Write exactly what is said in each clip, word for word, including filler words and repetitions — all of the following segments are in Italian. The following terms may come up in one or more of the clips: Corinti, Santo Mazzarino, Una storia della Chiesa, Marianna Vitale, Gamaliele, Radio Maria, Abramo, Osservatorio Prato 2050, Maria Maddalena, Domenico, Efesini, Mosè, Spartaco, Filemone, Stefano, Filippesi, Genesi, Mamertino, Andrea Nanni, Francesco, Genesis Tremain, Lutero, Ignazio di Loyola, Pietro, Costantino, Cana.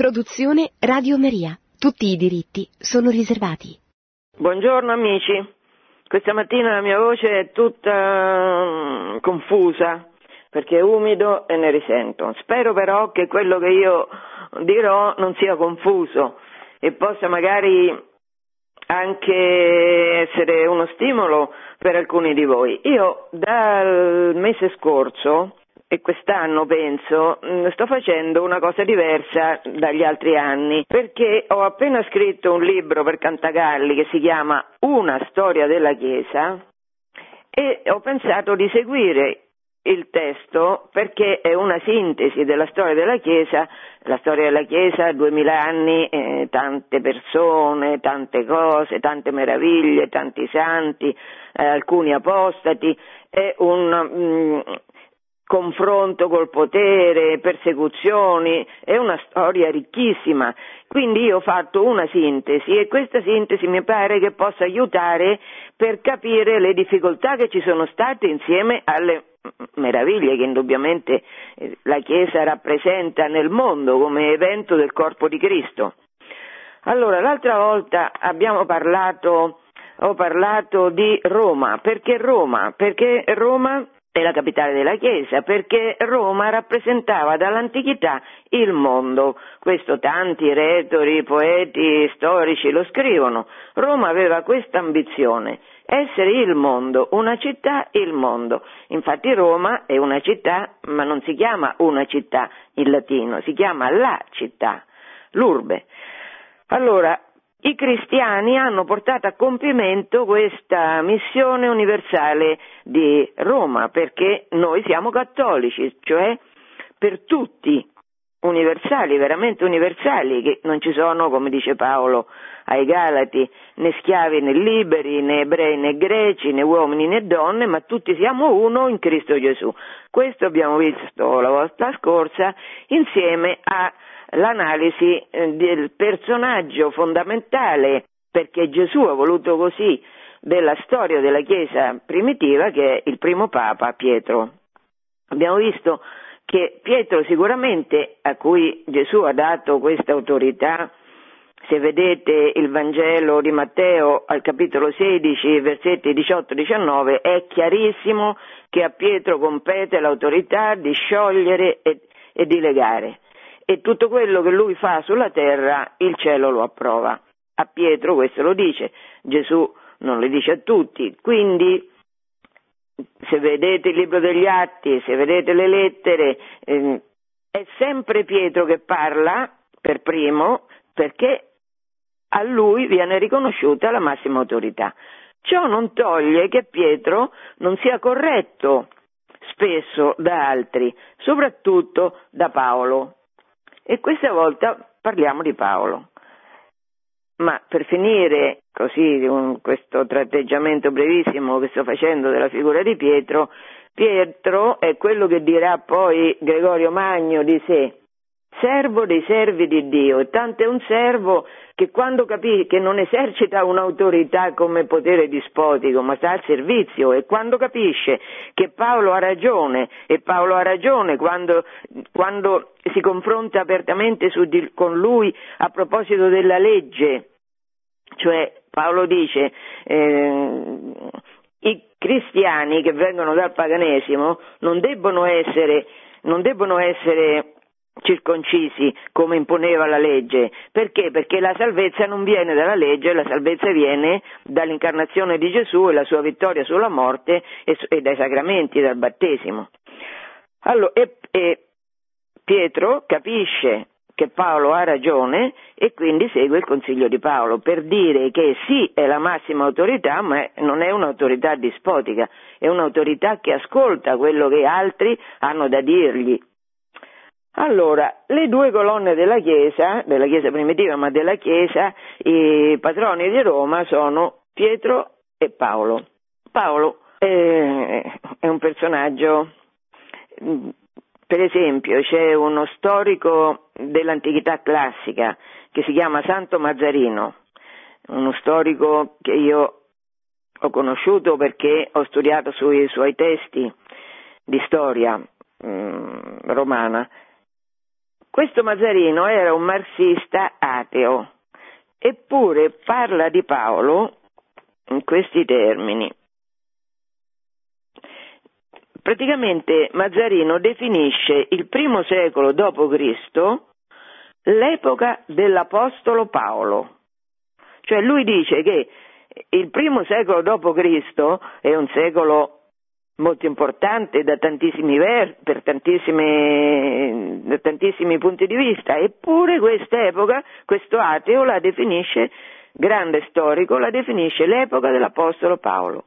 Produzione Radio Maria. Tutti i diritti sono riservati. Buongiorno amici. Questa mattina la mia voce è tutta confusa perché è umido e ne risento. Spero però che quello che io dirò non sia confuso e possa magari anche essere uno stimolo per alcuni di voi. Io dal mese scorso e quest'anno penso, sto facendo una cosa diversa dagli altri anni, perché ho appena scritto un libro per Cantagalli che si chiama Una storia della Chiesa e ho pensato di seguire il testo perché è una sintesi della storia della Chiesa, la storia della Chiesa, duemila anni, eh, tante persone, tante cose, tante meraviglie, tanti santi, eh, alcuni apostati, è un... Mh, confronto col potere, persecuzioni, è una storia ricchissima, quindi io ho fatto una sintesi e questa sintesi mi pare che possa aiutare per capire le difficoltà che ci sono state insieme alle meraviglie che indubbiamente la Chiesa rappresenta nel mondo come evento del corpo di Cristo. Allora, l'altra volta abbiamo parlato, ho parlato di Roma, perché Roma? Perché Roma è la capitale della Chiesa, perché Roma rappresentava dall'antichità il mondo. Questo tanti retori, poeti, storici lo scrivono. Roma aveva questa ambizione, essere il mondo, una città il mondo. Infatti Roma è una città, ma non si chiama una città in latino, si chiama la città, l'urbe. Allora, i cristiani hanno portato a compimento questa missione universale di Roma, perché noi siamo cattolici, cioè per tutti, universali, veramente universali, che non ci sono, come dice Paolo ai Galati, né schiavi né liberi, né ebrei né greci, né uomini né donne, ma tutti siamo uno in Cristo Gesù. Questo abbiamo visto la volta scorsa insieme a l'analisi del personaggio fondamentale, perché Gesù ha voluto così, della storia della Chiesa primitiva, che è il primo Papa, Pietro. Abbiamo visto che Pietro sicuramente, a cui Gesù ha dato questa autorità, se vedete il Vangelo di Matteo al capitolo sedici, versetti diciotto diciannove, è chiarissimo che a Pietro compete l'autorità di sciogliere e, e di legare. E tutto quello che lui fa sulla terra il cielo lo approva. A Pietro questo lo dice, Gesù non lo dice a tutti. Quindi se vedete il libro degli Atti, se vedete le lettere, eh, è sempre Pietro che parla per primo perché a lui viene riconosciuta la massima autorità. Ciò non toglie che Pietro non sia corretto spesso da altri, soprattutto da Paolo. E questa volta parliamo di Paolo, ma per finire così un, questo tratteggiamento brevissimo che sto facendo della figura di Pietro, Pietro è quello che dirà poi Gregorio Magno di sé, servo dei servi di Dio, e tanto è un servo che quando capì che non esercita un'autorità come potere dispotico, ma sta al servizio, e quando capisce che Paolo ha ragione, e Paolo ha ragione quando, quando si confronta apertamente su di, con lui a proposito della legge, cioè Paolo dice eh, i cristiani che vengono dal paganesimo non debbono essere, non debbono essere circoncisi come imponeva la legge, perché? Perché la salvezza non viene dalla legge, la salvezza viene dall'incarnazione di Gesù e la sua vittoria sulla morte e, e dai sacramenti, dal battesimo. Allora, e, e Pietro capisce che Paolo ha ragione e quindi segue il consiglio di Paolo per dire che sì, è la massima autorità, ma non è un'autorità dispotica, è un'autorità che ascolta quello che altri hanno da dirgli. Allora, le due colonne della Chiesa, della Chiesa primitiva ma della Chiesa, i patroni di Roma sono Pietro e Paolo. Paolo eh, è un personaggio, per esempio c'è uno storico dell'antichità classica che si chiama Santo Mazzarino, uno storico che io ho conosciuto perché ho studiato sui suoi testi di storia mh, romana. Questo Mazzarino era un marxista ateo, eppure parla di Paolo in questi termini. Praticamente Mazzarino definisce il primo secolo dopo Cristo l'epoca dell'Apostolo Paolo. Cioè lui dice che il primo secolo dopo Cristo è un secolo molto importante da tantissimi ver- per tantissime, da tantissimi punti di vista, eppure quest'epoca, questo ateo la definisce, grande storico, la definisce l'epoca dell'Apostolo Paolo.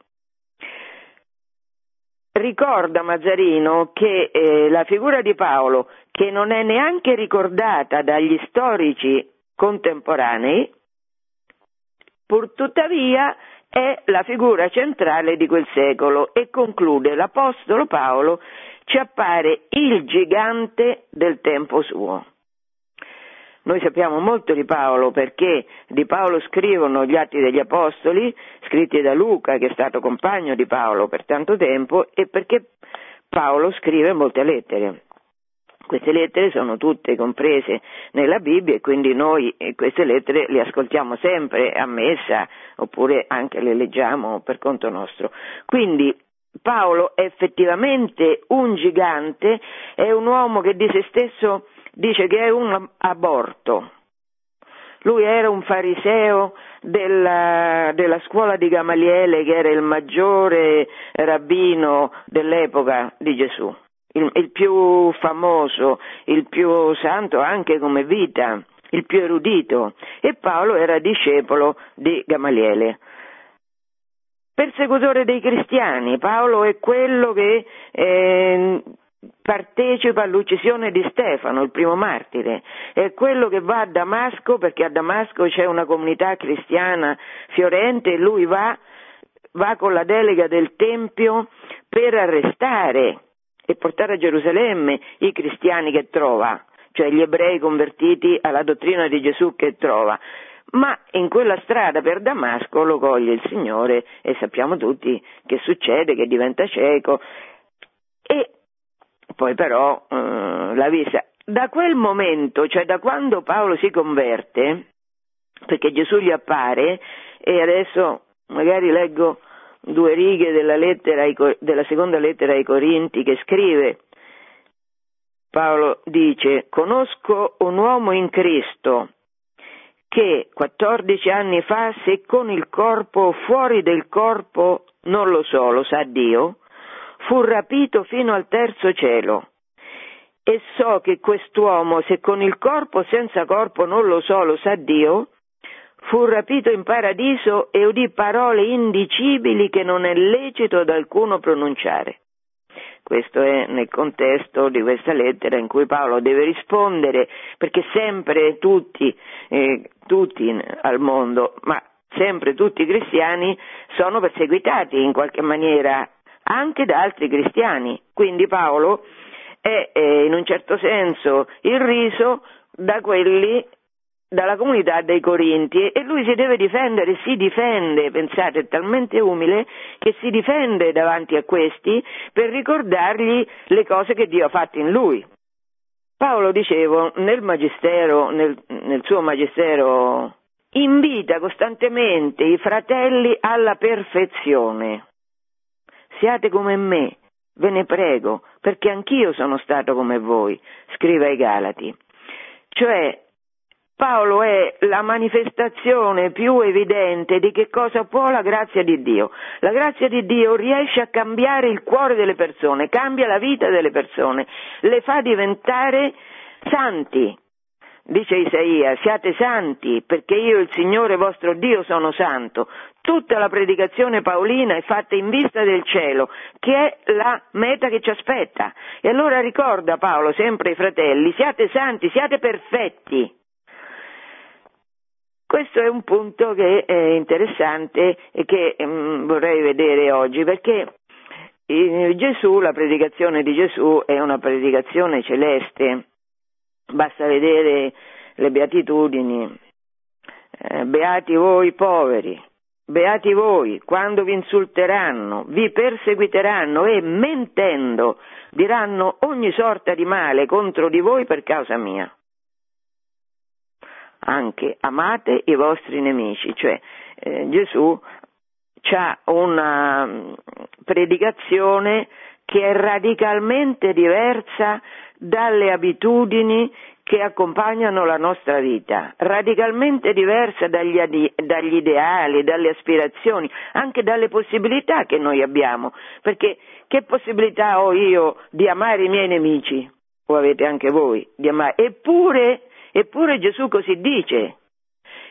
Ricorda Mazzarino che eh, la figura di Paolo, che non è neanche ricordata dagli storici contemporanei, pur tuttavia è la figura centrale di quel secolo, e conclude: l'Apostolo Paolo ci appare il gigante del tempo suo. Noi sappiamo molto di Paolo, perché di Paolo scrivono gli Atti degli Apostoli, scritti da Luca, che è stato compagno di Paolo per tanto tempo, e perché Paolo scrive molte lettere. Queste lettere sono tutte comprese nella Bibbia, e quindi noi queste lettere le ascoltiamo sempre a messa, oppure anche le leggiamo per conto nostro. Quindi Paolo è effettivamente un gigante, è un uomo che di se stesso dice che è un aborto. Lui era un fariseo della, della scuola di Gamaliele, che era il maggiore rabbino dell'epoca di Gesù. Il, il più famoso, il più santo anche come vita, il più erudito, e Paolo era discepolo di Gamaliele. Persecutore dei cristiani, Paolo è quello che eh, partecipa all'uccisione di Stefano, il primo martire, è quello che va a Damasco, perché a Damasco c'è una comunità cristiana fiorente, e lui va, va con la delega del Tempio per arrestare e portare a Gerusalemme i cristiani che trova, cioè gli ebrei convertiti alla dottrina di Gesù che trova, ma in quella strada per Damasco lo coglie il Signore, e sappiamo tutti che succede, che diventa cieco, e poi però eh, la vista. Da quel momento, cioè da quando Paolo si converte, perché Gesù gli appare, e adesso magari leggo due righe della, lettera ai, della seconda lettera ai Corinti, che scrive, Paolo dice: conosco un uomo in Cristo che quattordici anni fa, se con il corpo o fuori del corpo non lo so, lo sa Dio, fu rapito fino al terzo cielo, e so che quest'uomo, se con il corpo o senza corpo non lo so, lo sa Dio, fu rapito in paradiso e udì parole indicibili che non è lecito ad alcuno pronunciare. Questo è nel contesto di questa lettera in cui Paolo deve rispondere, perché sempre tutti, eh, tutti al mondo, ma sempre tutti i cristiani sono perseguitati in qualche maniera anche da altri cristiani. Quindi Paolo è eh, in un certo senso irriso da quelli dalla comunità dei Corinti, e lui si deve difendere, si difende, pensate, è talmente umile che si difende davanti a questi per ricordargli le cose che Dio ha fatto in lui. Paolo, dicevo, nel magistero, nel, nel suo magistero invita costantemente i fratelli alla perfezione. Siate come me, ve ne prego, perché anch'io sono stato come voi, scrive ai Galati. Cioè, Paolo è la manifestazione più evidente di che cosa può la grazia di Dio. La grazia di Dio riesce a cambiare il cuore delle persone, cambia la vita delle persone, le fa diventare santi. Dice Isaia: siate santi perché io, il Signore vostro Dio, sono santo. Tutta la predicazione paolina è fatta in vista del cielo, che è la meta che ci aspetta. E allora ricorda Paolo sempre ai fratelli: siate santi, siate perfetti. Questo è un punto che è interessante e che mm, vorrei vedere oggi, perché in Gesù, la predicazione di Gesù è una predicazione celeste. Basta vedere le beatitudini: eh, beati voi poveri, beati voi quando vi insulteranno, vi perseguiteranno e mentendo diranno ogni sorta di male contro di voi per causa mia. anche amate i vostri nemici, cioè eh, Gesù c'ha una predicazione che è radicalmente diversa dalle abitudini che accompagnano la nostra vita, radicalmente diversa dagli, adi- dagli ideali, dalle aspirazioni, anche dalle possibilità che noi abbiamo, perché che possibilità ho io di amare i miei nemici? O avete anche voi di amare? Eppure, eppure Gesù così dice,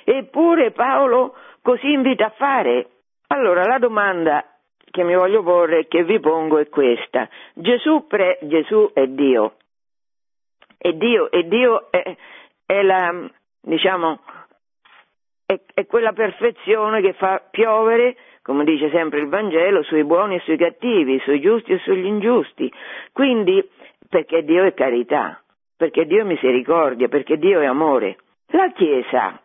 eppure Paolo così invita a fare. Allora la domanda che mi voglio porre, che vi pongo, è questa: Gesù, pre- Gesù è Dio. E Dio, e Dio è, è, la, diciamo, è, è quella perfezione che fa piovere, come dice sempre il Vangelo, sui buoni e sui cattivi, sui giusti e sugli ingiusti. Quindi, perché Dio è carità, perché Dio è misericordia, perché Dio è amore. La Chiesa,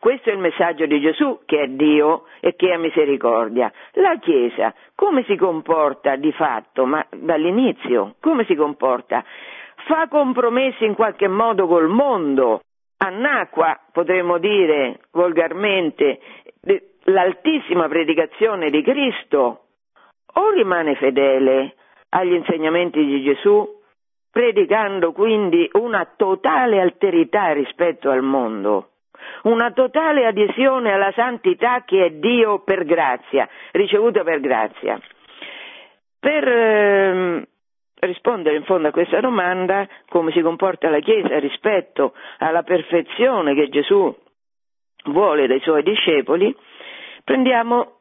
questo è il messaggio di Gesù, che è Dio e che è misericordia. La Chiesa come si comporta di fatto, ma dall'inizio, come si comporta? Fa compromessi in qualche modo col mondo, annacqua, potremmo dire volgarmente, l'altissima predicazione di Cristo, o rimane fedele agli insegnamenti di Gesù, predicando quindi una totale alterità rispetto al mondo, una totale adesione alla santità che è Dio per grazia, ricevuta per grazia. Per... Ehm, rispondere in fondo a questa domanda, come si comporta la Chiesa rispetto alla perfezione che Gesù vuole dai suoi discepoli, prendiamo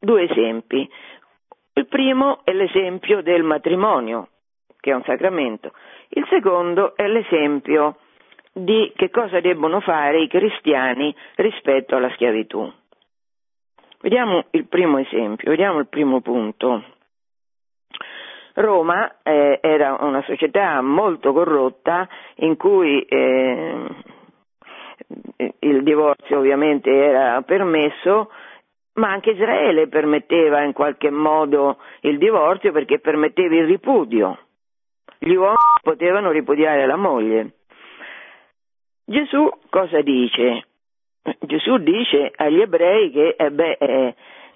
due esempi. Il primo è l'esempio del matrimonio, che è un sacramento. Il secondo è l'esempio di che cosa debbono fare i cristiani rispetto alla schiavitù. Vediamo il primo esempio, vediamo il primo punto. Roma eh, era una società molto corrotta, in cui eh, il divorzio ovviamente era permesso, ma anche Israele permetteva in qualche modo il divorzio, perché permetteva il ripudio. Gli uomini potevano ripudiare la moglie. Gesù cosa dice? Gesù dice agli ebrei che eh beh, eh,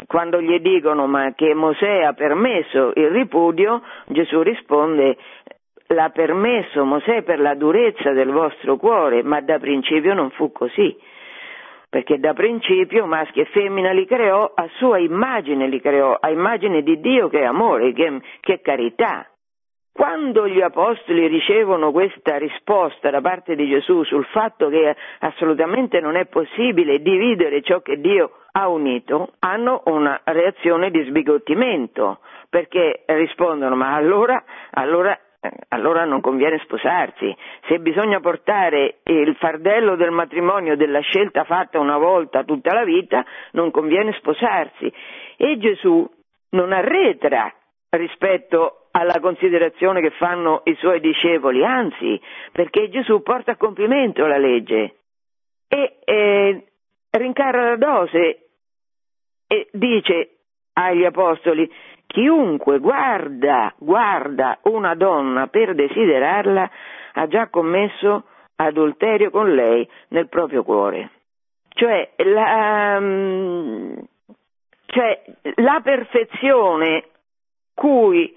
quando gli dicono ma che Mosè ha permesso il ripudio, Gesù risponde: l'ha permesso Mosè per la durezza del vostro cuore, ma da principio non fu così, perché da principio maschio e femmina li creò, a sua immagine li creò, a immagine di Dio che è amore, che, che è carità. Quando gli apostoli ricevono questa risposta da parte di Gesù sul fatto che assolutamente non è possibile dividere ciò che Dio ha unito, hanno una reazione di sbigottimento, perché rispondono: ma allora, allora, allora non conviene sposarsi, se bisogna portare il fardello del matrimonio, della scelta fatta una volta tutta la vita, non conviene sposarsi. E Gesù non arretra rispetto alla considerazione che fanno i suoi discepoli, anzi, perché Gesù porta a compimento la legge e eh, rincara la dose e dice agli apostoli: chiunque guarda, guarda una donna per desiderarla ha già commesso adulterio con lei nel proprio cuore. Cioè la, cioè, la perfezione cui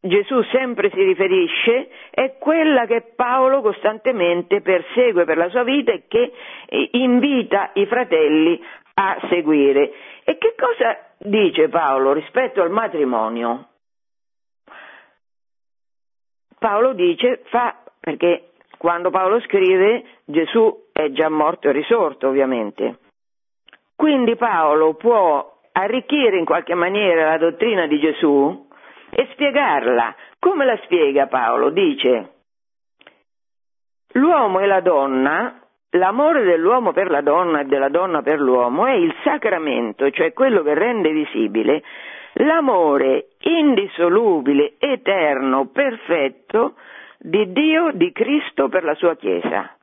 Gesù sempre si riferisce è quella che Paolo costantemente persegue per la sua vita e che invita i fratelli a seguire. E che cosa dice Paolo rispetto al matrimonio? Paolo dice, fa, perché quando Paolo scrive Gesù è già morto e risorto ovviamente, quindi Paolo può arricchire in qualche maniera la dottrina di Gesù e spiegarla. Come la spiega Paolo? Dice: l'uomo e la donna, l'amore dell'uomo per la donna e della donna per l'uomo è il sacramento, cioè quello che rende visibile l'amore indissolubile, eterno, perfetto di Dio, di Cristo per la sua Chiesa.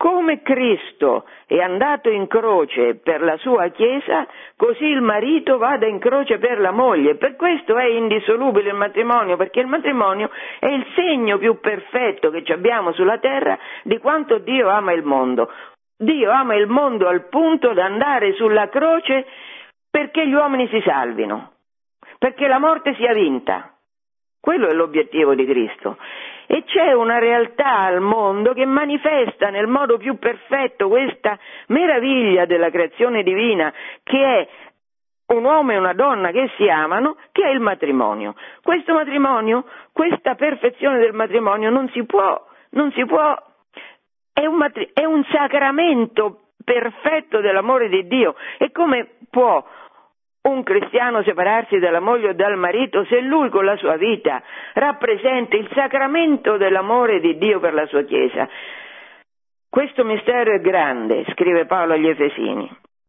Come Cristo è andato in croce per la sua Chiesa, così il marito vada in croce per la moglie. Per questo è indissolubile il matrimonio, perché il matrimonio è il segno più perfetto che abbiamo sulla terra di quanto Dio ama il mondo. Dio ama il mondo al punto da andare sulla croce perché gli uomini si salvino, perché la morte sia vinta. Quello è l'obiettivo di Cristo. E c'è una realtà al mondo che manifesta nel modo più perfetto questa meraviglia della creazione divina, che è un uomo e una donna che si amano, che è il matrimonio. Questo matrimonio, questa perfezione del matrimonio non si può, non si può, è un, matri- è un sacramento perfetto dell'amore di Dio. E come può un cristiano separarsi dalla moglie o dal marito se lui con la sua vita rappresenta il sacramento dell'amore di Dio per la sua Chiesa? Questo mistero è grande, scrive Paolo agli Efesini.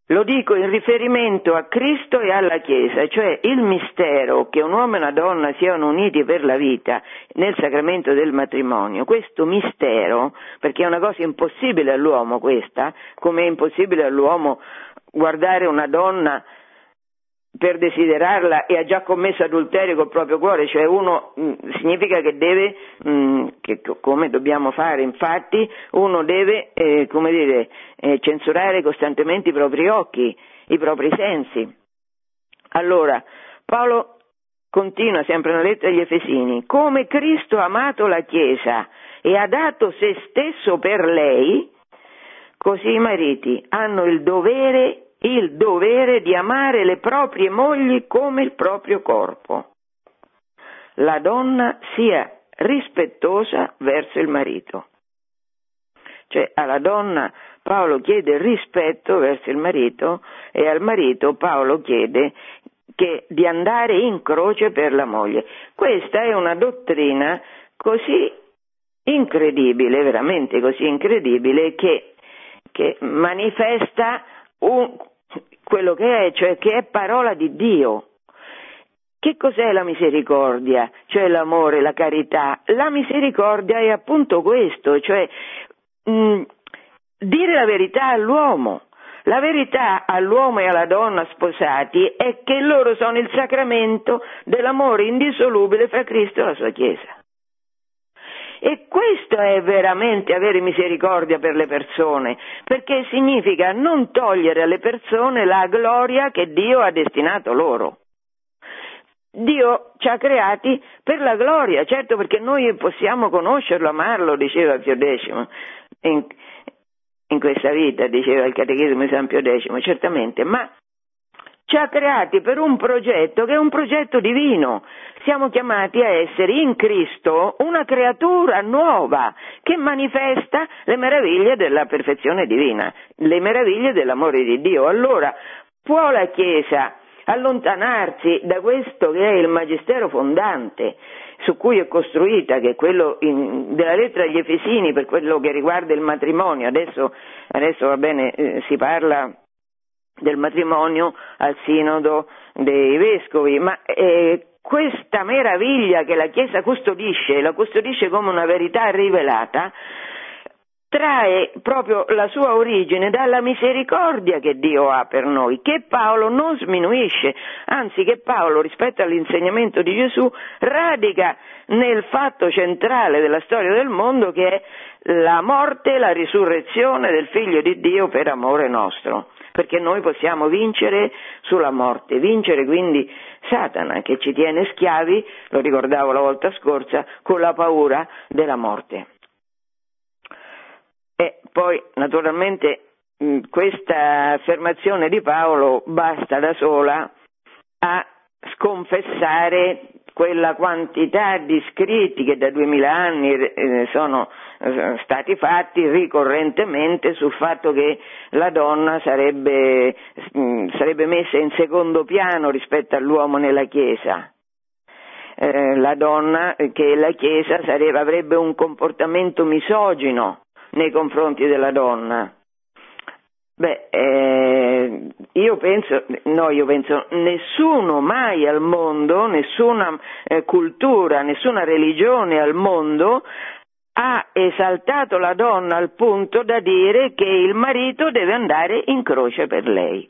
Lo dico in riferimento a Cristo e alla Chiesa, cioè il mistero che un uomo e una donna siano uniti per la vita nel sacramento del matrimonio. Questo mistero, perché è una cosa impossibile all'uomo questa, come è impossibile all'uomo guardare una donna per desiderarla e ha già commesso adulterio col proprio cuore, cioè uno mh, significa che deve, mh, che, come dobbiamo fare infatti, uno deve eh, come dire, eh, censurare costantemente i propri occhi, i propri sensi. Allora, Paolo continua sempre nella lettera agli Efesini: come Cristo ha amato la Chiesa e ha dato se stesso per lei, così i mariti hanno il dovere il dovere di amare le proprie mogli come il proprio corpo. La donna sia rispettosa verso il marito. Cioè alla donna Paolo chiede rispetto verso il marito e al marito Paolo chiede che, di andare in croce per la moglie. Questa è una dottrina così incredibile, veramente così incredibile, che, che manifesta un quello che è, cioè che è parola di Dio. Che cos'è la misericordia? Cioè l'amore, la carità. La misericordia è appunto questo, cioè mh, dire la verità all'uomo. La verità all'uomo e alla donna sposati è che loro sono il sacramento dell'amore indissolubile fra Cristo e la sua Chiesa. E questo è veramente avere misericordia per le persone, perché significa non togliere alle persone la gloria che Dio ha destinato loro. Dio ci ha creati per la gloria, certo, perché noi possiamo conoscerlo, amarlo, diceva Pio X, in, in questa vita, diceva il Catechismo di San Pio X, certamente, ma ci ha creati per un progetto che è un progetto divino. Siamo chiamati a essere in Cristo una creatura nuova che manifesta le meraviglie della perfezione divina, le meraviglie dell'amore di Dio. Allora, può la Chiesa allontanarsi da questo che è il magistero fondante su cui è costruita, che è quello in, della lettera agli Efesini, per quello che riguarda il matrimonio? Adesso, adesso va bene, eh, si parla del matrimonio al sinodo dei vescovi, ma eh, questa meraviglia che la Chiesa custodisce, la custodisce come una verità rivelata, trae proprio la sua origine dalla misericordia che Dio ha per noi, che Paolo non sminuisce, anzi che Paolo, rispetto all'insegnamento di Gesù, radica nel fatto centrale della storia del mondo, che è la morte e la risurrezione del Figlio di Dio per amore nostro. Perché noi possiamo vincere sulla morte, vincere quindi Satana, che ci tiene schiavi, lo ricordavo la volta scorsa, con la paura della morte. E poi naturalmente questa affermazione di Paolo basta da sola a sconfessare quella quantità di scritti che da duemila anni eh, sono eh, stati fatti ricorrentemente sul fatto che la donna sarebbe, mh, sarebbe messa in secondo piano rispetto all'uomo nella Chiesa, eh, la donna che la Chiesa sarebbe, avrebbe un comportamento misogino nei confronti della donna. Beh, eh, io penso, no, io penso, nessuno mai al mondo, nessuna eh, cultura, nessuna religione al mondo ha esaltato la donna al punto da dire che il marito deve andare in croce per lei.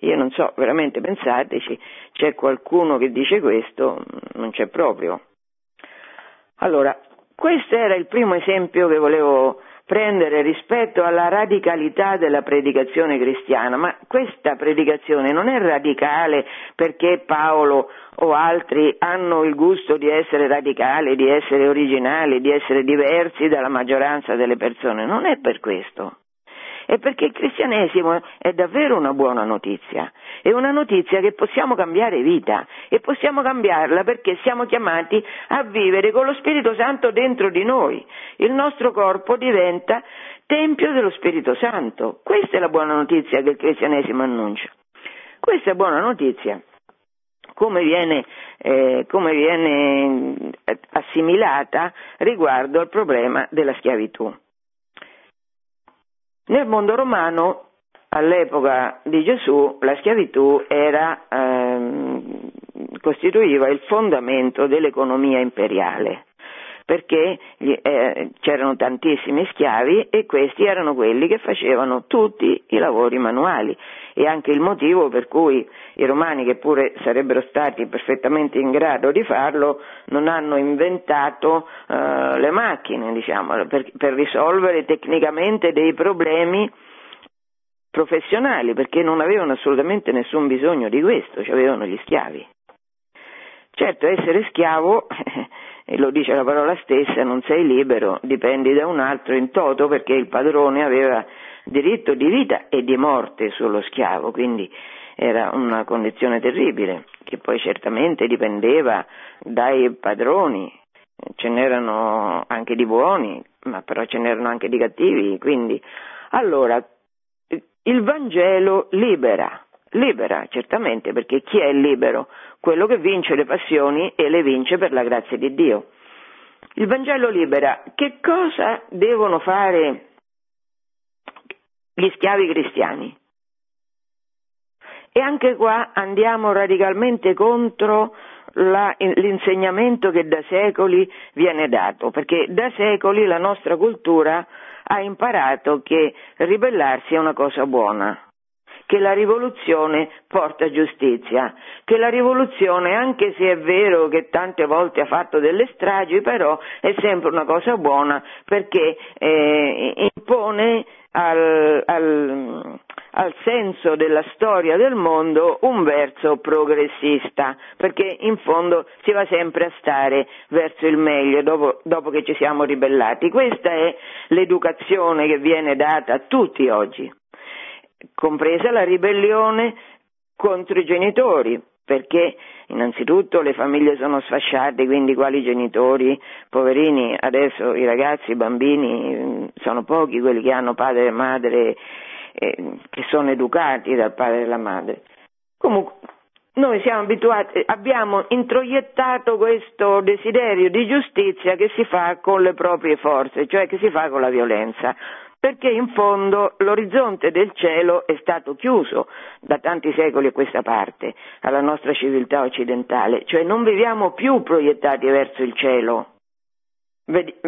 Io non so, veramente pensateci, c'è qualcuno che dice questo? Non c'è proprio. Allora, questo era il primo esempio che volevo prendere rispetto alla radicalità della predicazione cristiana, ma questa predicazione non è radicale perché Paolo o altri hanno il gusto di essere radicali, di essere originali, di essere diversi dalla maggioranza delle persone, non è per questo. È perché il cristianesimo è davvero una buona notizia, è una notizia che possiamo cambiare vita e possiamo cambiarla perché siamo chiamati a vivere con lo Spirito Santo dentro di noi, il nostro corpo diventa tempio dello Spirito Santo, questa è la buona notizia che il cristianesimo annuncia, questa è buona notizia. Come viene, eh, come viene assimilata riguardo al problema della schiavitù. Nel mondo romano, all'epoca di Gesù, la schiavitù era, ehm, costituiva il fondamento dell'economia imperiale, perché eh, c'erano tantissimi schiavi e questi erano quelli che facevano tutti i lavori manuali e anche il motivo per cui i romani, che pure sarebbero stati perfettamente in grado di farlo, non hanno inventato eh, le macchine, diciamo, per, per risolvere tecnicamente dei problemi professionali, perché non avevano assolutamente nessun bisogno di questo, cioè avevano gli schiavi. Certo, essere schiavo, e lo dice la parola stessa, non sei libero, dipendi da un altro in toto, perché il padrone aveva diritto di vita e di morte sullo schiavo, quindi era una condizione terribile, che poi certamente dipendeva dai padroni, ce n'erano anche di buoni, ma però ce n'erano anche di cattivi, quindi allora il Vangelo libera. Libera, certamente, perché chi è libero? Quello che vince le passioni e le vince per la grazia di Dio. Il Vangelo libera. Che cosa devono fare gli schiavi cristiani? E anche qua andiamo radicalmente contro la, l'insegnamento che da secoli viene dato, perché da secoli la nostra cultura ha imparato che ribellarsi è una cosa buona, che la rivoluzione porta giustizia, che la rivoluzione, anche se è vero che tante volte ha fatto delle stragi, però è sempre una cosa buona perché eh, impone al, al, al senso della storia del mondo un verso progressista, perché in fondo si va sempre a stare verso il meglio dopo, dopo che ci siamo ribellati. Questa è l'educazione che viene data a tutti oggi, compresa la ribellione contro i genitori, perché innanzitutto le famiglie sono sfasciate, quindi quali genitori, poverini, adesso i ragazzi, i bambini, sono pochi quelli che hanno padre e madre, eh, che sono educati dal padre e la madre. Comunque noi siamo abituati, abbiamo introiettato questo desiderio di giustizia che si fa con le proprie forze, cioè che si fa con la violenza. Perché in fondo l'orizzonte del cielo è stato chiuso da tanti secoli a questa parte, alla nostra civiltà occidentale, cioè non viviamo più proiettati verso il cielo,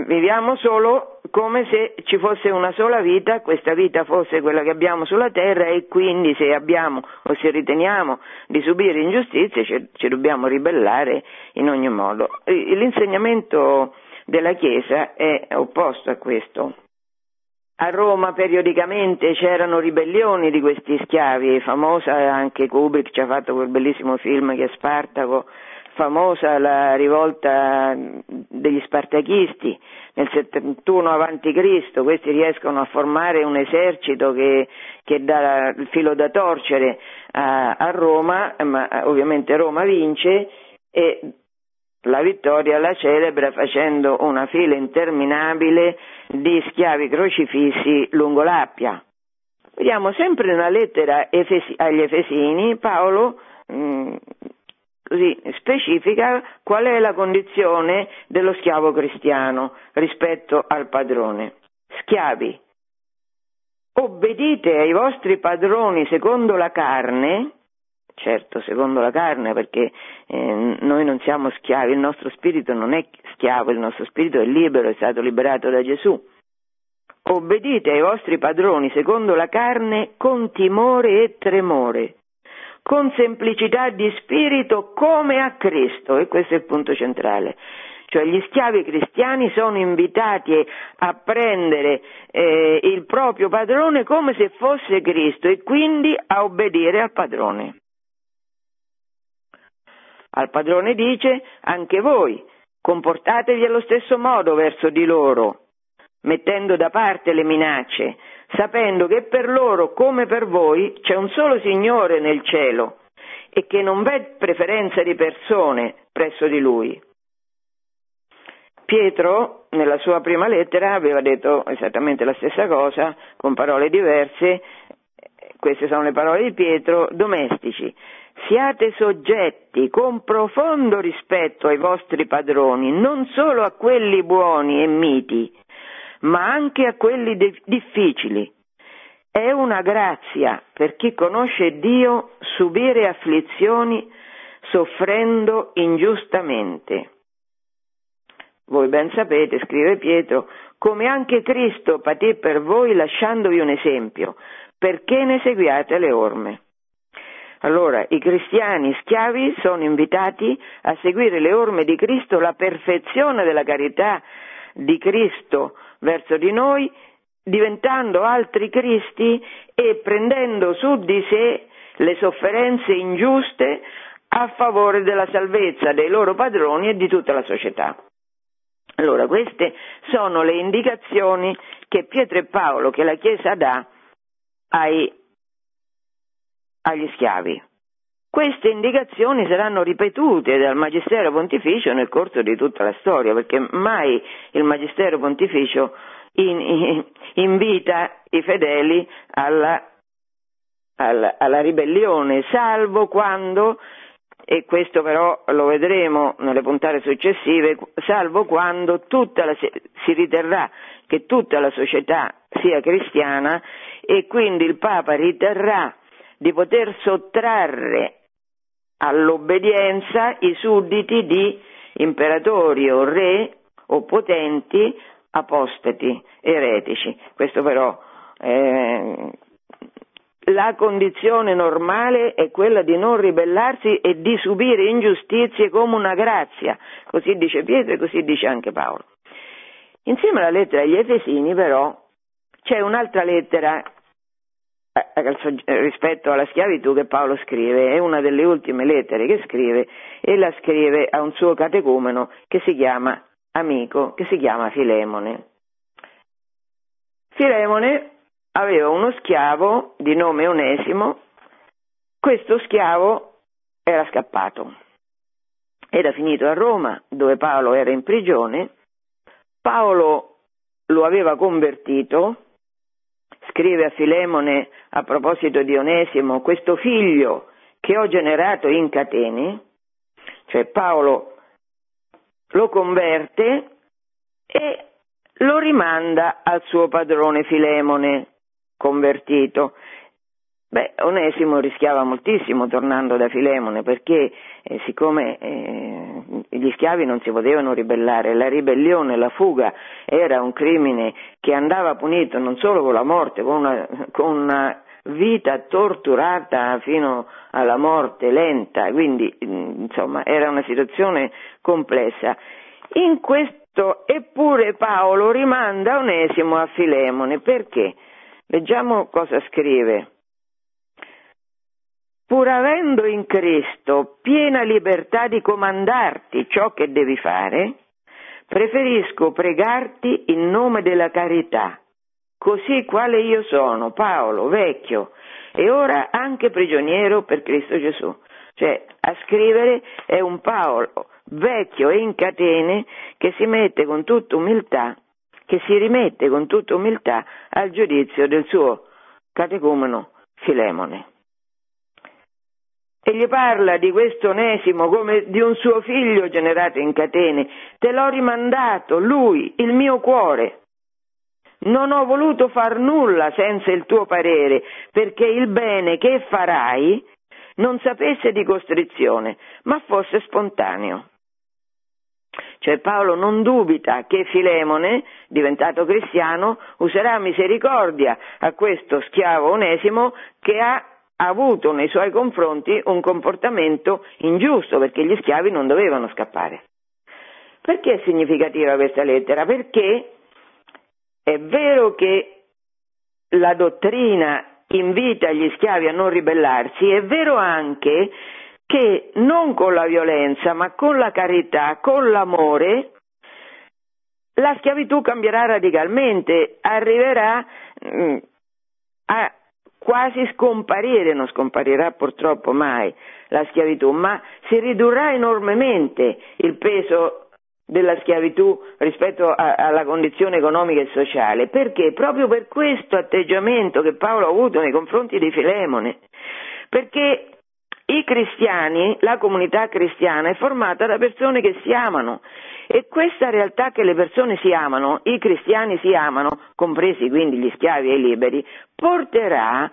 viviamo solo come se ci fosse una sola vita, questa vita fosse quella che abbiamo sulla terra e quindi se abbiamo o se riteniamo di subire ingiustizie ci, ci dobbiamo ribellare in ogni modo. L'insegnamento della Chiesa è opposto a questo. A Roma periodicamente c'erano ribellioni di questi schiavi, famosa anche Kubrick ci ha fatto quel bellissimo film che è Spartaco, famosa la rivolta degli spartachisti nel settantuno avanti Cristo, questi riescono a formare un esercito che, che dà il filo da torcere a, a Roma, ma ovviamente Roma vince e la vittoria la celebra facendo una fila interminabile di schiavi crocifissi lungo l'Appia. Vediamo sempre nella lettera agli Efesini, Paolo mh, così, specifica qual è la condizione dello schiavo cristiano rispetto al padrone. Schiavi, obbedite ai vostri padroni secondo la carne, Certo, secondo la carne, perché eh, noi non siamo schiavi, il nostro spirito non è schiavo, il nostro spirito è libero, è stato liberato da Gesù. Obbedite ai vostri padroni secondo la carne con timore e tremore, con semplicità di spirito come a Cristo, e questo è il punto centrale. Cioè gli schiavi cristiani sono invitati a prendere eh, il proprio padrone come se fosse Cristo e quindi a obbedire al padrone. Al padrone dice: anche voi comportatevi allo stesso modo verso di loro, mettendo da parte le minacce, sapendo che per loro come per voi c'è un solo Signore nel cielo e che non v'è preferenza di persone presso di Lui. Pietro, nella sua prima lettera, aveva detto esattamente la stessa cosa, con parole diverse. Queste sono le parole di Pietro: domestici, siate soggetti con profondo rispetto ai vostri padroni, non solo a quelli buoni e miti, ma anche a quelli de- difficili. È una grazia per chi conosce Dio subire afflizioni soffrendo ingiustamente. Voi ben sapete, scrive Pietro, come anche Cristo patì per voi lasciandovi un esempio, perché ne seguiate le orme. Allora, i cristiani schiavi sono invitati a seguire le orme di Cristo, la perfezione della carità di Cristo verso di noi, diventando altri Cristi e prendendo su di sé le sofferenze ingiuste a favore della salvezza dei loro padroni e di tutta la società. Allora, queste sono le indicazioni che Pietro e Paolo, che la Chiesa dà ai, agli schiavi. Queste indicazioni saranno ripetute dal Magistero Pontificio nel corso di tutta la storia, perché mai il Magistero Pontificio in, in, invita i fedeli alla, alla, alla ribellione, salvo quando... e questo però lo vedremo nelle puntate successive, salvo quando tutta la, si riterrà che tutta la società sia cristiana e quindi il Papa riterrà di poter sottrarre all'obbedienza i sudditi di imperatori o re o potenti apostati, eretici. Questo però... Eh, La condizione normale è quella di non ribellarsi e di subire ingiustizie come una grazia, così dice Pietro e così dice anche Paolo. Insieme alla lettera agli Efesini però c'è un'altra lettera rispetto alla schiavitù che Paolo scrive, è una delle ultime lettere che scrive e la scrive a un suo catecumeno che si chiama amico, che si chiama Filemone. Filemone aveva uno schiavo di nome Onesimo, questo schiavo era scappato, era finito a Roma dove Paolo era in prigione, Paolo lo aveva convertito, scrive a Filemone a proposito di Onesimo, questo figlio che ho generato in catene, cioè Paolo lo converte e lo rimanda al suo padrone Filemone, convertito. Beh, Onesimo rischiava moltissimo tornando da Filemone perché eh, siccome eh, gli schiavi non si potevano ribellare, la ribellione, la fuga era un crimine che andava punito non solo con la morte, con una, con una vita torturata fino alla morte lenta, quindi insomma era una situazione complessa. In questo eppure Paolo rimanda Onesimo a Filemone perché? Leggiamo cosa scrive. Pur avendo in Cristo piena libertà di comandarti ciò che devi fare, preferisco pregarti in nome della carità, così quale io sono, Paolo, vecchio, e ora anche prigioniero per Cristo Gesù. Cioè, a scrivere è un Paolo, vecchio e in catene, che si mette con tutta umiltà che si rimette con tutta umiltà al giudizio del suo catecumeno Filemone. E gli parla di questo Onesimo come di un suo figlio generato in catene. Te l'ho rimandato, lui, il mio cuore. Non ho voluto far nulla senza il tuo parere, perché il bene che farai non sapesse di costrizione, ma fosse spontaneo. Cioè Paolo non dubita che Filemone, diventato cristiano, userà misericordia a questo schiavo Onesimo che ha avuto nei suoi confronti un comportamento ingiusto, perché gli schiavi non dovevano scappare. Perché è significativa questa lettera? Perché è vero che la dottrina invita gli schiavi a non ribellarsi, è vero anche che non con la violenza, ma con la carità, con l'amore, la schiavitù cambierà radicalmente, arriverà mh, a quasi scomparire, non scomparirà purtroppo mai la schiavitù, ma si ridurrà enormemente il peso della schiavitù rispetto a, alla condizione economica e sociale. Perché? Proprio per questo atteggiamento che Paolo ha avuto nei confronti di Filemone, perché i cristiani, la comunità cristiana è formata da persone che si amano, e questa realtà che le persone si amano, i cristiani si amano, compresi quindi gli schiavi e i liberi, porterà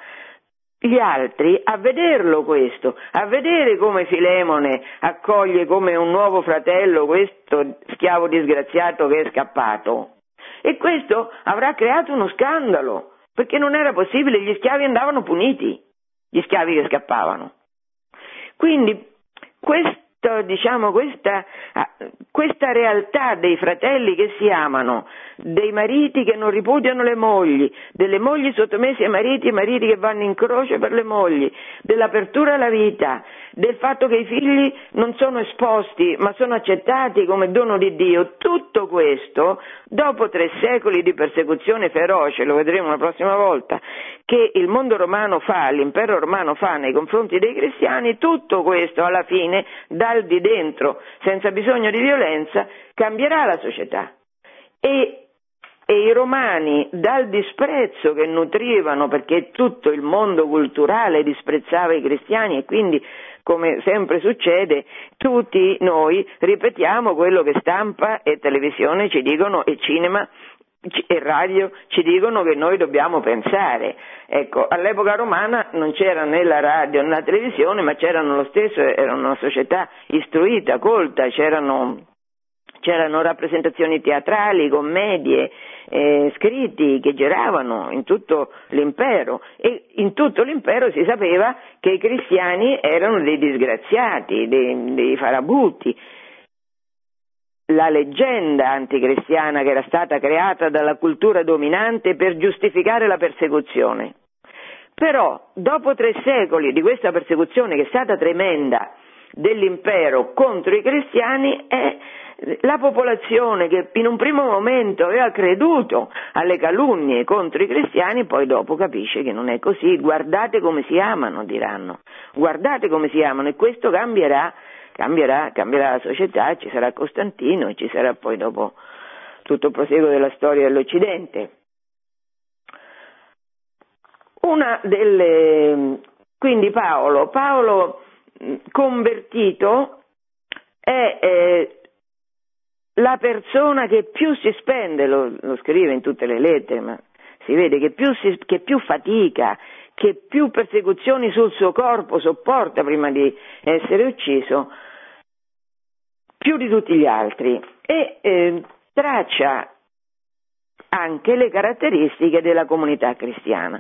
gli altri a vederlo questo, a vedere come Filemone accoglie come un nuovo fratello questo schiavo disgraziato che è scappato, e questo avrà creato uno scandalo, perché non era possibile, gli schiavi andavano puniti, gli schiavi che scappavano. Quindi questo, diciamo, questa, questa realtà dei fratelli che si amano, dei mariti che non ripudiano le mogli, delle mogli sottomesse ai mariti e mariti che vanno in croce per le mogli, dell'apertura alla vita, del fatto che i figli non sono esposti ma sono accettati come dono di Dio, tutto questo, dopo tre secoli di persecuzione feroce, lo vedremo la prossima volta, che il mondo romano fa, l'impero romano fa nei confronti dei cristiani, tutto questo alla fine, dal di dentro, senza bisogno di violenza, cambierà la società. E, e i romani, dal disprezzo che nutrivano, perché tutto il mondo culturale disprezzava i cristiani, e quindi, come sempre succede, tutti noi ripetiamo quello che stampa e televisione ci dicono, e cinema e radio ci dicono che noi dobbiamo pensare. Ecco, all'epoca romana non c'era né la radio né la televisione, ma c'erano lo stesso, era una società istruita, colta, c'erano c'erano rappresentazioni teatrali, commedie, eh, scritti che giravano in tutto l'impero, e in tutto l'impero si sapeva che i cristiani erano dei disgraziati, dei, dei farabuti. La leggenda anticristiana che era stata creata dalla cultura dominante per giustificare la persecuzione. Però, dopo tre secoli di questa persecuzione, che è stata tremenda, dell'impero contro i cristiani, è la popolazione che in un primo momento aveva creduto alle calunnie contro i cristiani, poi dopo capisce che non è così. Guardate come si amano, diranno, guardate come si amano, e questo cambierà Cambierà, cambierà la società, ci sarà Costantino e ci sarà poi dopo tutto il proseguo della storia dell'Occidente. Una delle, quindi Paolo, Paolo convertito è eh, la persona che più si spende, lo, lo scrive in tutte le lettere, ma si vede che più, si, che più fatica, che più persecuzioni sul suo corpo sopporta prima di essere ucciso, più di tutti gli altri, e eh, traccia anche le caratteristiche della comunità cristiana,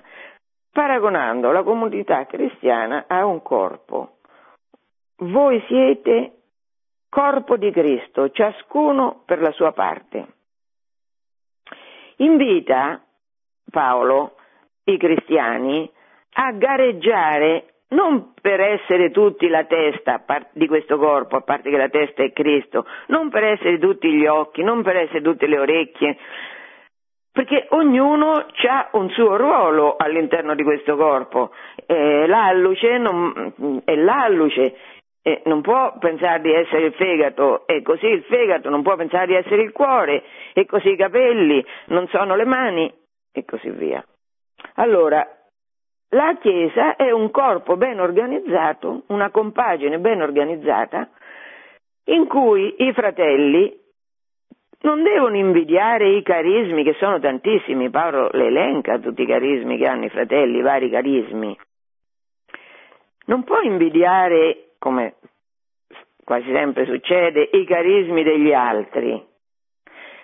paragonando la comunità cristiana a un corpo. Voi siete corpo di Cristo, ciascuno per la sua parte. Invita Paolo i cristiani a gareggiare, non per essere tutti la testa di questo corpo, a parte che la testa è Cristo, non per essere tutti gli occhi, non per essere tutte le orecchie, perché ognuno ha un suo ruolo all'interno di questo corpo. Eh, l'alluce non, è l'alluce, eh, non può pensare di essere il fegato, e così il fegato non può pensare di essere il cuore, e così i capelli non sono le mani, e così via. Allora, la Chiesa è un corpo ben organizzato, una compagine ben organizzata, in cui i fratelli non devono invidiare i carismi, che sono tantissimi, Paolo le elenca tutti i carismi che hanno i fratelli, i vari carismi. non può invidiare, come quasi sempre succede, i carismi degli altri.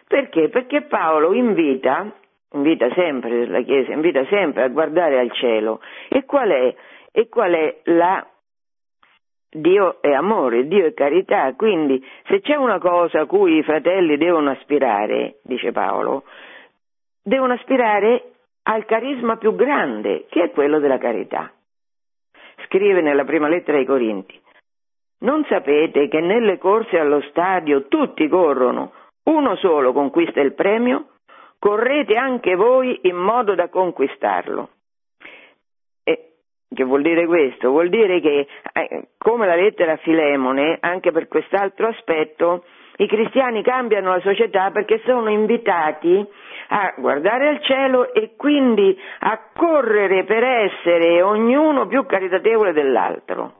Perché? Perché Paolo invita, invita sempre la Chiesa, invita sempre a guardare al cielo. E qual è? E qual è la... Dio è amore, Dio è carità, quindi se c'è una cosa a cui i fratelli devono aspirare, dice Paolo, devono aspirare al carisma più grande, che è quello della carità. Scrive nella prima lettera ai Corinti: non sapete che nelle corse allo stadio tutti corrono, uno solo conquista il premio? Correte anche voi in modo da conquistarlo. Che vuol dire questo? Vuol dire che, eh, come la lettera a Filemone, anche per quest'altro aspetto, i cristiani cambiano la società perché sono invitati a guardare al cielo e quindi a correre per essere ognuno più caritatevole dell'altro.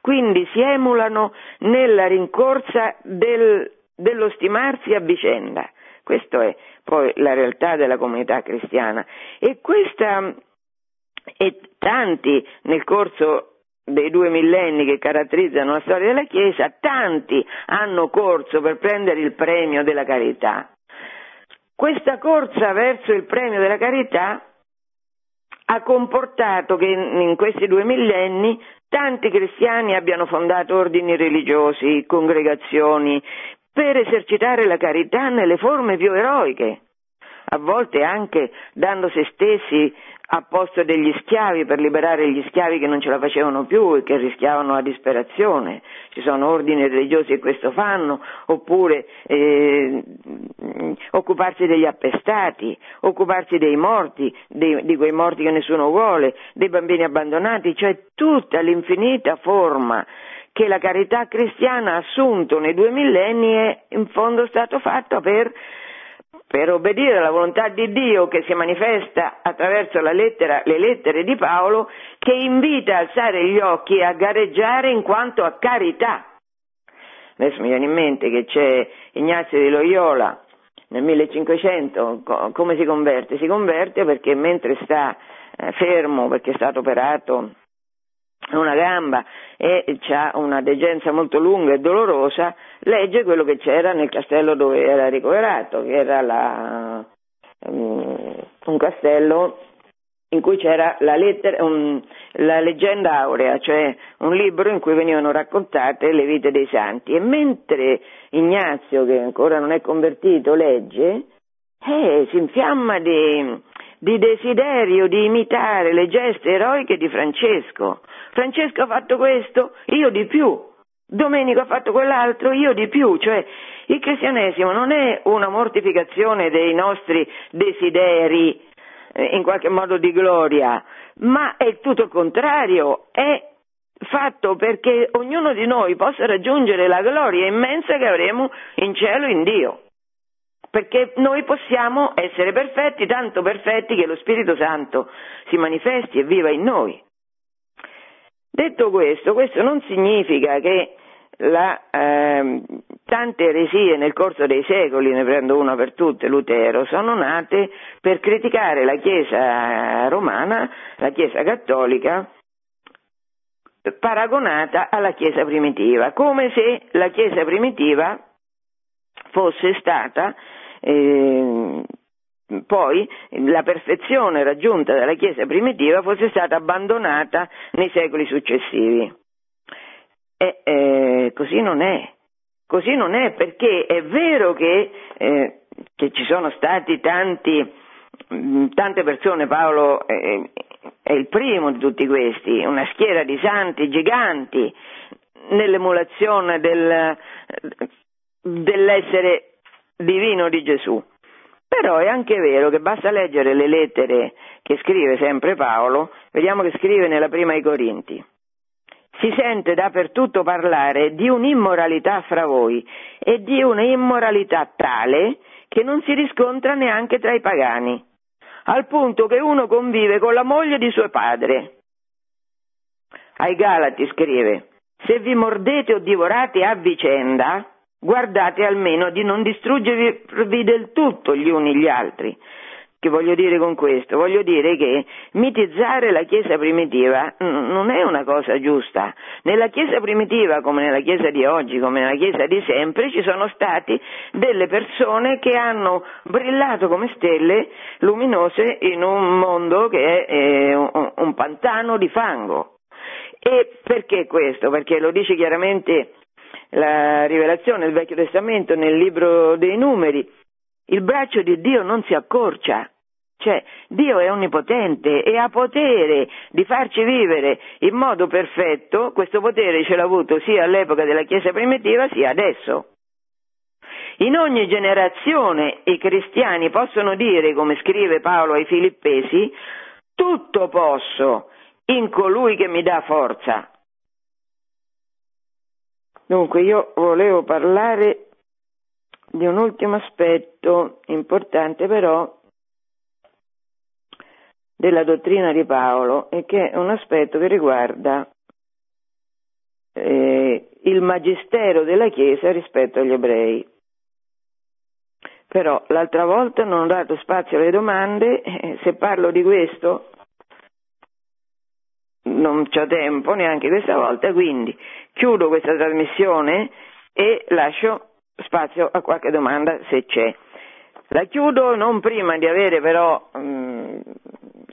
Quindi si emulano nella rincorsa del, dello stimarsi a vicenda. Questa è poi la realtà della comunità cristiana. E questa... e tanti nel corso dei due millenni che caratterizzano la storia della Chiesa, tanti hanno corso per prendere il premio della carità. Questa corsa verso il premio della carità ha comportato che in questi due millenni tanti cristiani abbiano fondato ordini religiosi, congregazioni, per esercitare la carità nelle forme più eroiche, a volte anche dando se stessi a posto degli schiavi per liberare gli schiavi che non ce la facevano più e che rischiavano la disperazione. Ci sono ordini religiosi che questo fanno, oppure eh, occuparsi degli appestati, occuparsi dei morti, dei, di quei morti che nessuno vuole, dei bambini abbandonati, cioè tutta l'infinita forma che la carità cristiana ha assunto nei due millenni è in fondo stato fatta per per obbedire alla volontà di Dio, che si manifesta attraverso la lettera, le lettere di Paolo, che invita a alzare gli occhi e a gareggiare in quanto a carità. Adesso mi viene in mente che c'è Ignazio di Loyola nel millecinquecento, come si converte? Si converte perché mentre sta fermo, perché è stato operato una gamba e ha una degenza molto lunga e dolorosa, legge quello che c'era nel castello dove era ricoverato, che era la, um, un castello in cui c'era la, lettera, um, la leggenda aurea, cioè un libro in cui venivano raccontate le vite dei santi. E mentre Ignazio, che ancora non è convertito, legge, eh, si infiamma di... di desiderio di imitare le geste eroiche di Francesco. Francesco ha fatto questo, io di più. Domenico ha fatto quell'altro, io di più. Cioè, il cristianesimo non è una mortificazione dei nostri desideri, eh, in qualche modo di gloria, ma è tutto il contrario, è fatto perché ognuno di noi possa raggiungere la gloria immensa che avremo in cielo in Dio. Perché noi possiamo essere perfetti, tanto perfetti che lo Spirito Santo si manifesti e viva in noi. Detto questo, questo non significa che la, eh, tante eresie nel corso dei secoli, ne prendo una per tutte, Lutero, sono nate per criticare la Chiesa romana, la Chiesa cattolica, paragonata alla Chiesa primitiva, come se la Chiesa primitiva fosse stata eh, poi la perfezione raggiunta dalla Chiesa primitiva fosse stata abbandonata nei secoli successivi. E, eh, così non è, così non è, perché è vero che, eh, che ci sono stati tanti, tante persone, Paolo eh, è il primo di tutti questi, una schiera di santi giganti nell'emulazione del... dell'essere divino di Gesù, però è anche vero che basta leggere le lettere che scrive sempre Paolo, vediamo che scrive nella prima ai Corinti: si sente dappertutto parlare di un'immoralità fra voi e di un'immoralità tale che non si riscontra neanche tra i pagani, al punto che uno convive con la moglie di suo padre. Ai Galati scrive: se vi mordete o divorate a vicenda, guardate almeno di non distruggervi del tutto gli uni gli altri. Che voglio dire con questo? Voglio dire che mitizzare la Chiesa primitiva n- non è una cosa giusta. Nella Chiesa primitiva, come nella Chiesa di oggi, come nella Chiesa di sempre, ci sono stati delle persone che hanno brillato come stelle luminose in un mondo che è eh, un, un pantano di fango. E perché questo? Perché lo dice chiaramente la Rivelazione, il Vecchio Testamento, nel libro dei Numeri. Il braccio di Dio non si accorcia, cioè Dio è onnipotente e ha potere di farci vivere in modo perfetto. Questo potere ce l'ha avuto sia all'epoca della Chiesa primitiva sia adesso. In ogni generazione i cristiani possono dire, come scrive Paolo ai Filippesi, tutto posso in colui che mi dà forza. Dunque io volevo parlare di un ultimo aspetto importante però della dottrina di Paolo, e che è un aspetto che riguarda eh, il magistero della Chiesa rispetto agli ebrei. Però l'altra volta non ho dato spazio alle domande, eh, se parlo di questo non c'ho tempo neanche questa volta, quindi chiudo questa trasmissione e lascio spazio a qualche domanda se c'è. La chiudo non prima di avere però mh,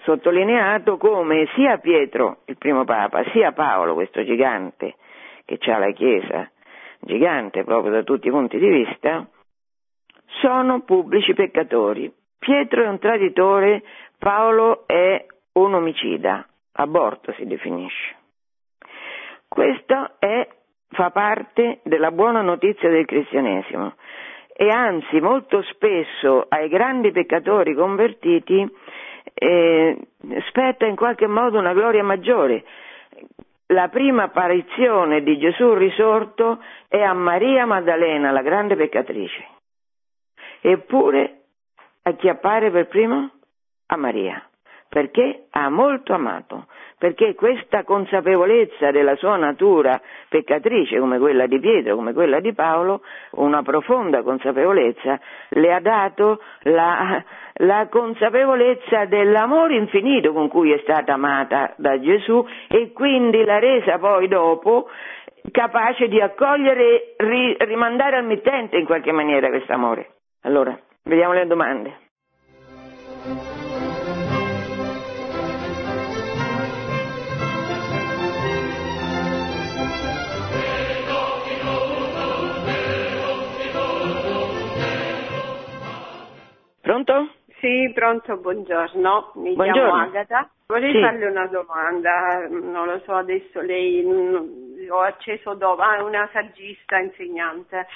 sottolineato come sia Pietro, il primo Papa, sia Paolo, questo gigante che c'ha la Chiesa, gigante proprio da tutti i punti di vista, sono pubblici peccatori. Pietro è un traditore, Paolo è un omicida, aborto si definisce. Questo è fa parte della buona notizia del cristianesimo, e anzi molto spesso ai grandi peccatori convertiti eh, spetta in qualche modo una gloria maggiore. La prima apparizione di Gesù risorto è a Maria Maddalena, la grande peccatrice, eppure a chi appare per primo? A Maria, perché ha molto amato, perché questa consapevolezza della sua natura peccatrice, come quella di Pietro, come quella di Paolo, una profonda consapevolezza, le ha dato la, la consapevolezza dell'amore infinito con cui è stata amata da Gesù, e quindi l'ha resa poi dopo capace di accogliere e rimandare al mittente in qualche maniera questo amore. Allora, vediamo le domande. Pronto? Sì, pronto, buongiorno, mi buongiorno. Chiamo Agata. Vorrei sì. farle una domanda, non lo so adesso lei, ho acceso dopo, ah, è una saggista insegnante.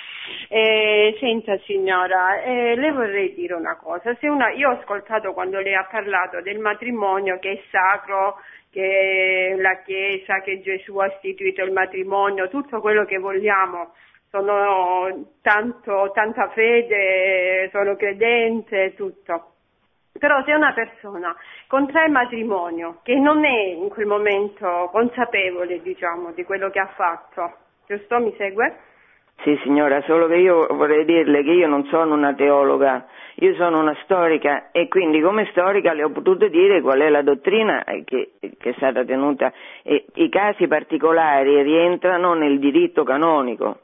Eh, senta signora, eh, le vorrei dire una cosa, se una, io ho ascoltato quando lei ha parlato del matrimonio che è sacro, che la Chiesa, che Gesù ha istituito il matrimonio, tutto quello che vogliamo. Sono tanto, tanta fede, sono credente, tutto. Però se una persona contrae matrimonio che non è in quel momento consapevole, diciamo, di quello che ha fatto, giusto? Mi segue? Sì signora, solo che io vorrei dirle che io non sono una teologa, io sono una storica, e quindi come storica le ho potuto dire qual è la dottrina che, che è stata tenuta. E i casi particolari rientrano nel diritto canonico,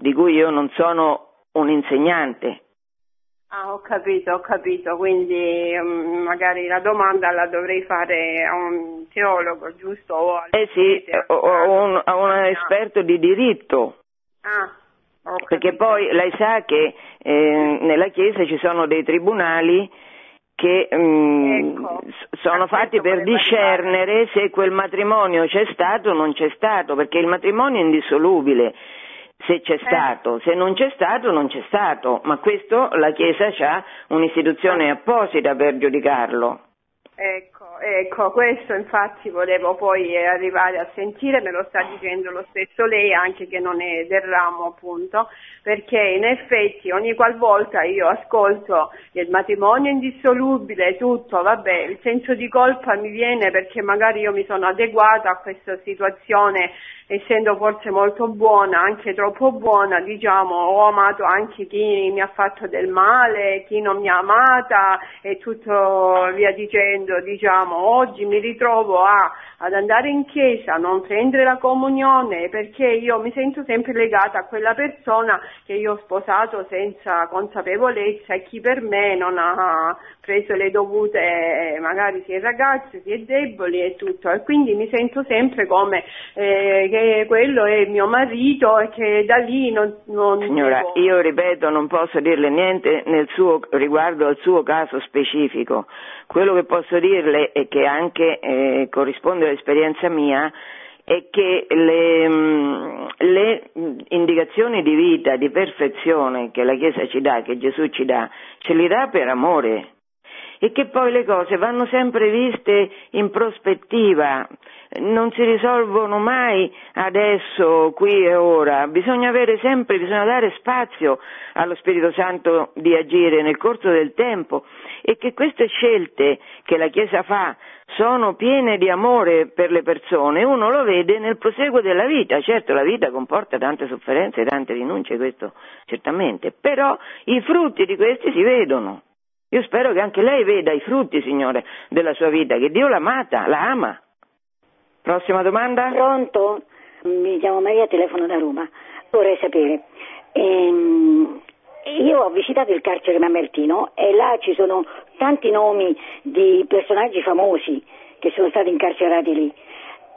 di cui io non sono un insegnante. Ah, ho capito, ho capito, quindi um, magari la domanda la dovrei fare a un teologo, giusto? O al eh sì, o, o un, a un esperto di diritto. Ah, ho capito. Perché poi lei sa che eh, nella Chiesa ci sono dei tribunali che mh, ecco, sono fatti per discernere fare. Se quel matrimonio c'è stato o non c'è stato, perché il matrimonio è indissolubile. Se c'è stato, se non c'è stato, non c'è stato, ma questo la Chiesa c'ha un'istituzione apposita per giudicarlo. Ecco, ecco, questo infatti volevo poi arrivare a sentire, me lo sta dicendo lo stesso lei, anche che non è del ramo appunto, perché in effetti ogni qualvolta io ascolto il matrimonio indissolubile, tutto, vabbè, il senso di colpa mi viene perché magari io mi sono adeguata a questa situazione essendo forse molto buona, anche troppo buona, diciamo, ho amato anche chi mi ha fatto del male, chi non mi ha amata e tutto via dicendo, diciamo. Oggi mi ritrovo a, ad andare in chiesa, non prendere la comunione, perché io mi sento sempre legata a quella persona che io ho sposato senza consapevolezza e chi per me non ha preso le dovute, magari si è ragazzo, si è deboli e tutto, e quindi mi sento sempre come eh, che quello è mio marito e che da lì non... non Signora, devo... io ripeto, non posso dirle niente nel suo, riguardo al suo caso specifico. Quello che posso dirle è che anche eh, corrisponde all'esperienza mia, è che le, le indicazioni di vita, di perfezione che la Chiesa ci dà, che Gesù ci dà, ce li dà per amore, e che poi le cose vanno sempre viste in prospettiva, non si risolvono mai adesso, qui e ora, bisogna avere sempre, bisogna dare spazio allo Spirito Santo di agire nel corso del tempo, e che queste scelte che la Chiesa fa sono piene di amore per le persone, uno lo vede nel proseguo della vita. Certo, la vita comporta tante sofferenze, tante rinunce, questo certamente, però i frutti di questi si vedono. Io spero che anche lei veda i frutti, Signore, della sua vita, che Dio l'ha amata, la ama. Prossima domanda? Pronto? Mi chiamo Maria, telefono da Roma. Vorrei sapere, ehm, io ho visitato il carcere Mamertino e là ci sono tanti nomi di personaggi famosi che sono stati incarcerati lì,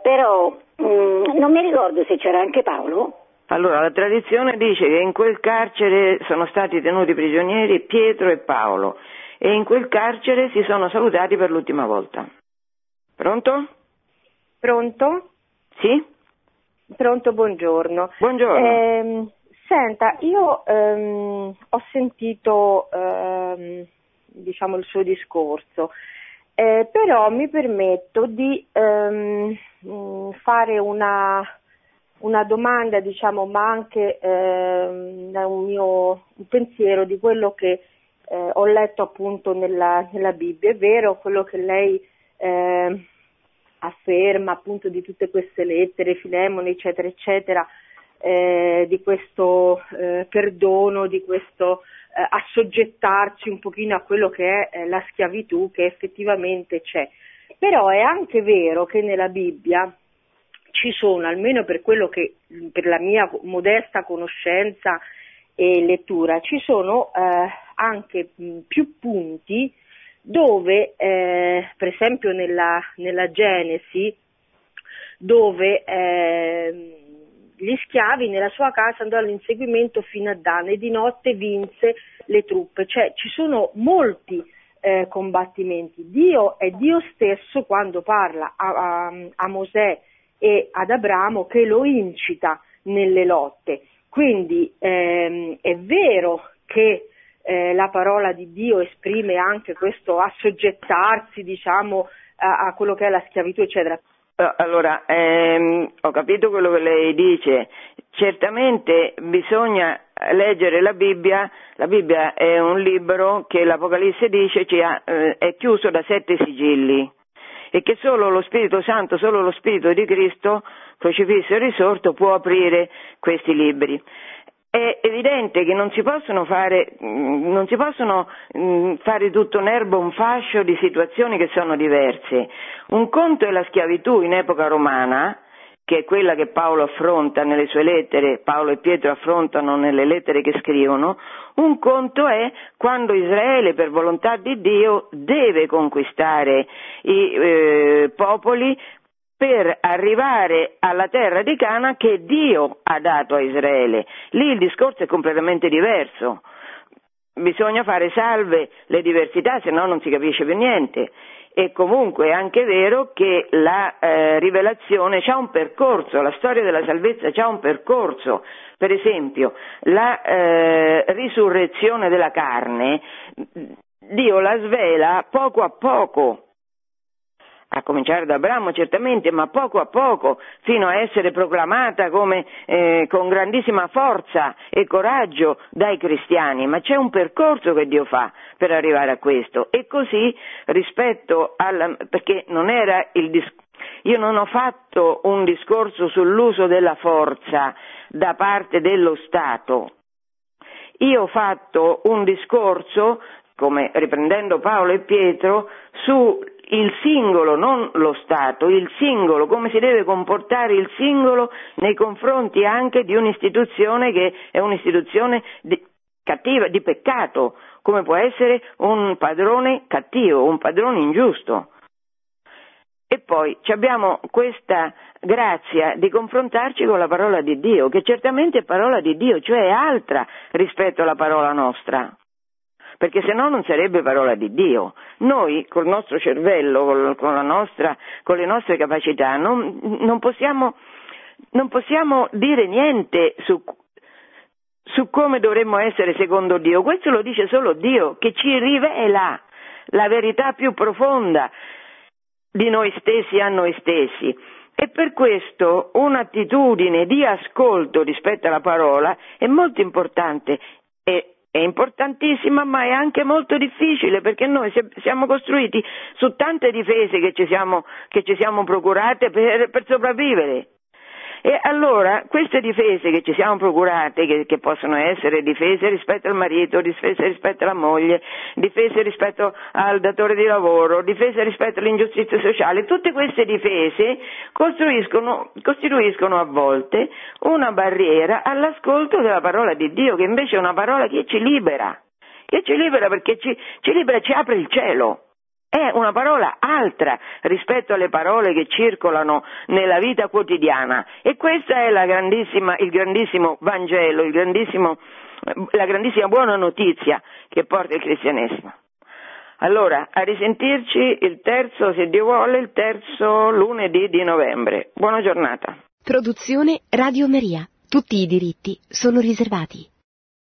però mh, non mi ricordo se c'era anche Paolo. Allora, la tradizione dice che in quel carcere sono stati tenuti prigionieri Pietro e Paolo, e in quel carcere si sono salutati per l'ultima volta. Pronto? Pronto? Sì? Pronto, buongiorno. Buongiorno. Eh, senta, io ehm, ho sentito ehm, diciamo il suo discorso, eh, però mi permetto di ehm, fare una... una domanda, diciamo, ma anche eh, un mio un pensiero di quello che eh, ho letto appunto nella, nella Bibbia. È vero quello che lei eh, afferma appunto di tutte queste lettere, Filemone, eccetera, eccetera, eh, di questo eh, perdono, di questo eh, assoggettarci un pochino a quello che è eh, la schiavitù che effettivamente c'è. Però è anche vero che nella Bibbia ci sono, almeno per quello che, per la mia modesta conoscenza e lettura, ci sono eh, anche più punti dove, eh, per esempio nella, nella Genesi, dove eh, gli schiavi nella sua casa andarono all'inseguimento fino a Dan e di notte vinse le truppe, cioè ci sono molti eh, combattimenti. Dio è Dio stesso quando parla a, a, a Mosè e ad Abramo che lo incita nelle lotte. Quindi ehm, è vero che eh, la parola di Dio esprime anche questo assoggettarsi, diciamo, a, a quello che è la schiavitù, eccetera. Allora, ehm, ho capito quello che lei dice. Certamente bisogna leggere la Bibbia. La Bibbia è un libro che l'Apocalisse dice ci ha, eh, è chiuso da sette sigilli, e che solo lo Spirito Santo, solo lo Spirito di Cristo, crocifisso e risorto, può aprire questi libri. È evidente che non si possono fare, non si possono fare tutto un erbo, un fascio di situazioni che sono diverse. Un conto è la schiavitù in epoca romana, che è quella che Paolo affronta nelle sue lettere, Paolo e Pietro affrontano nelle lettere che scrivono. Un conto è quando Israele, per volontà di Dio, deve conquistare i eh, popoli per arrivare alla terra di Cana che Dio ha dato a Israele. Lì il discorso è completamente diverso. Bisogna fare salve le diversità, se no non si capisce più niente. E comunque è anche vero che la eh, rivelazione c'ha un percorso, la storia della salvezza c'ha un percorso. Per esempio, la eh, risurrezione della carne, Dio la svela poco a poco, a cominciare da Abramo certamente, ma poco a poco, fino a essere proclamata come, eh, con grandissima forza e coraggio dai cristiani, ma c'è un percorso che Dio fa per arrivare a questo. E così rispetto alla, perché non era il, Io non ho fatto un discorso sull'uso della forza da parte dello Stato. Io ho fatto un discorso, come riprendendo Paolo e Pietro, su il singolo, non lo Stato, il singolo, come si deve comportare il singolo nei confronti anche di un'istituzione che è un'istituzione di, cattiva, di peccato, come può essere un padrone cattivo, un padrone ingiusto. E poi abbiamo questa grazia di confrontarci con la parola di Dio, che certamente è parola di Dio, cioè è altra rispetto alla parola nostra, perché se no non sarebbe parola di Dio. Noi col nostro cervello, con, la nostra, con le nostre capacità, non, non, possiamo, non possiamo dire niente su, su come dovremmo essere secondo Dio. Questo lo dice solo Dio, che ci rivela la verità più profonda di noi stessi a noi stessi, e per questo un'attitudine di ascolto rispetto alla parola è molto importante, è, è importantissima, ma è anche molto difficile, perché noi siamo costruiti su tante difese che ci siamo, che ci siamo procurate per, per sopravvivere. E allora queste difese che ci siamo procurate, che, che possono essere difese rispetto al marito, difese rispetto alla moglie, difese rispetto al datore di lavoro, difese rispetto all'ingiustizia sociale, tutte queste difese costruiscono, costituiscono a volte una barriera all'ascolto della parola di Dio, che invece è una parola che ci libera, che ci libera perché ci, ci libera, ci apre il cielo. È una parola altra rispetto alle parole che circolano nella vita quotidiana, e questo è la grandissima, il grandissimo Vangelo, il grandissimo, la grandissima buona notizia che porta il cristianesimo. Allora, a risentirci il terzo, se Dio vuole, il terzo lunedì di novembre. Buona giornata. Produzione Radio Maria. Tutti i diritti sono riservati.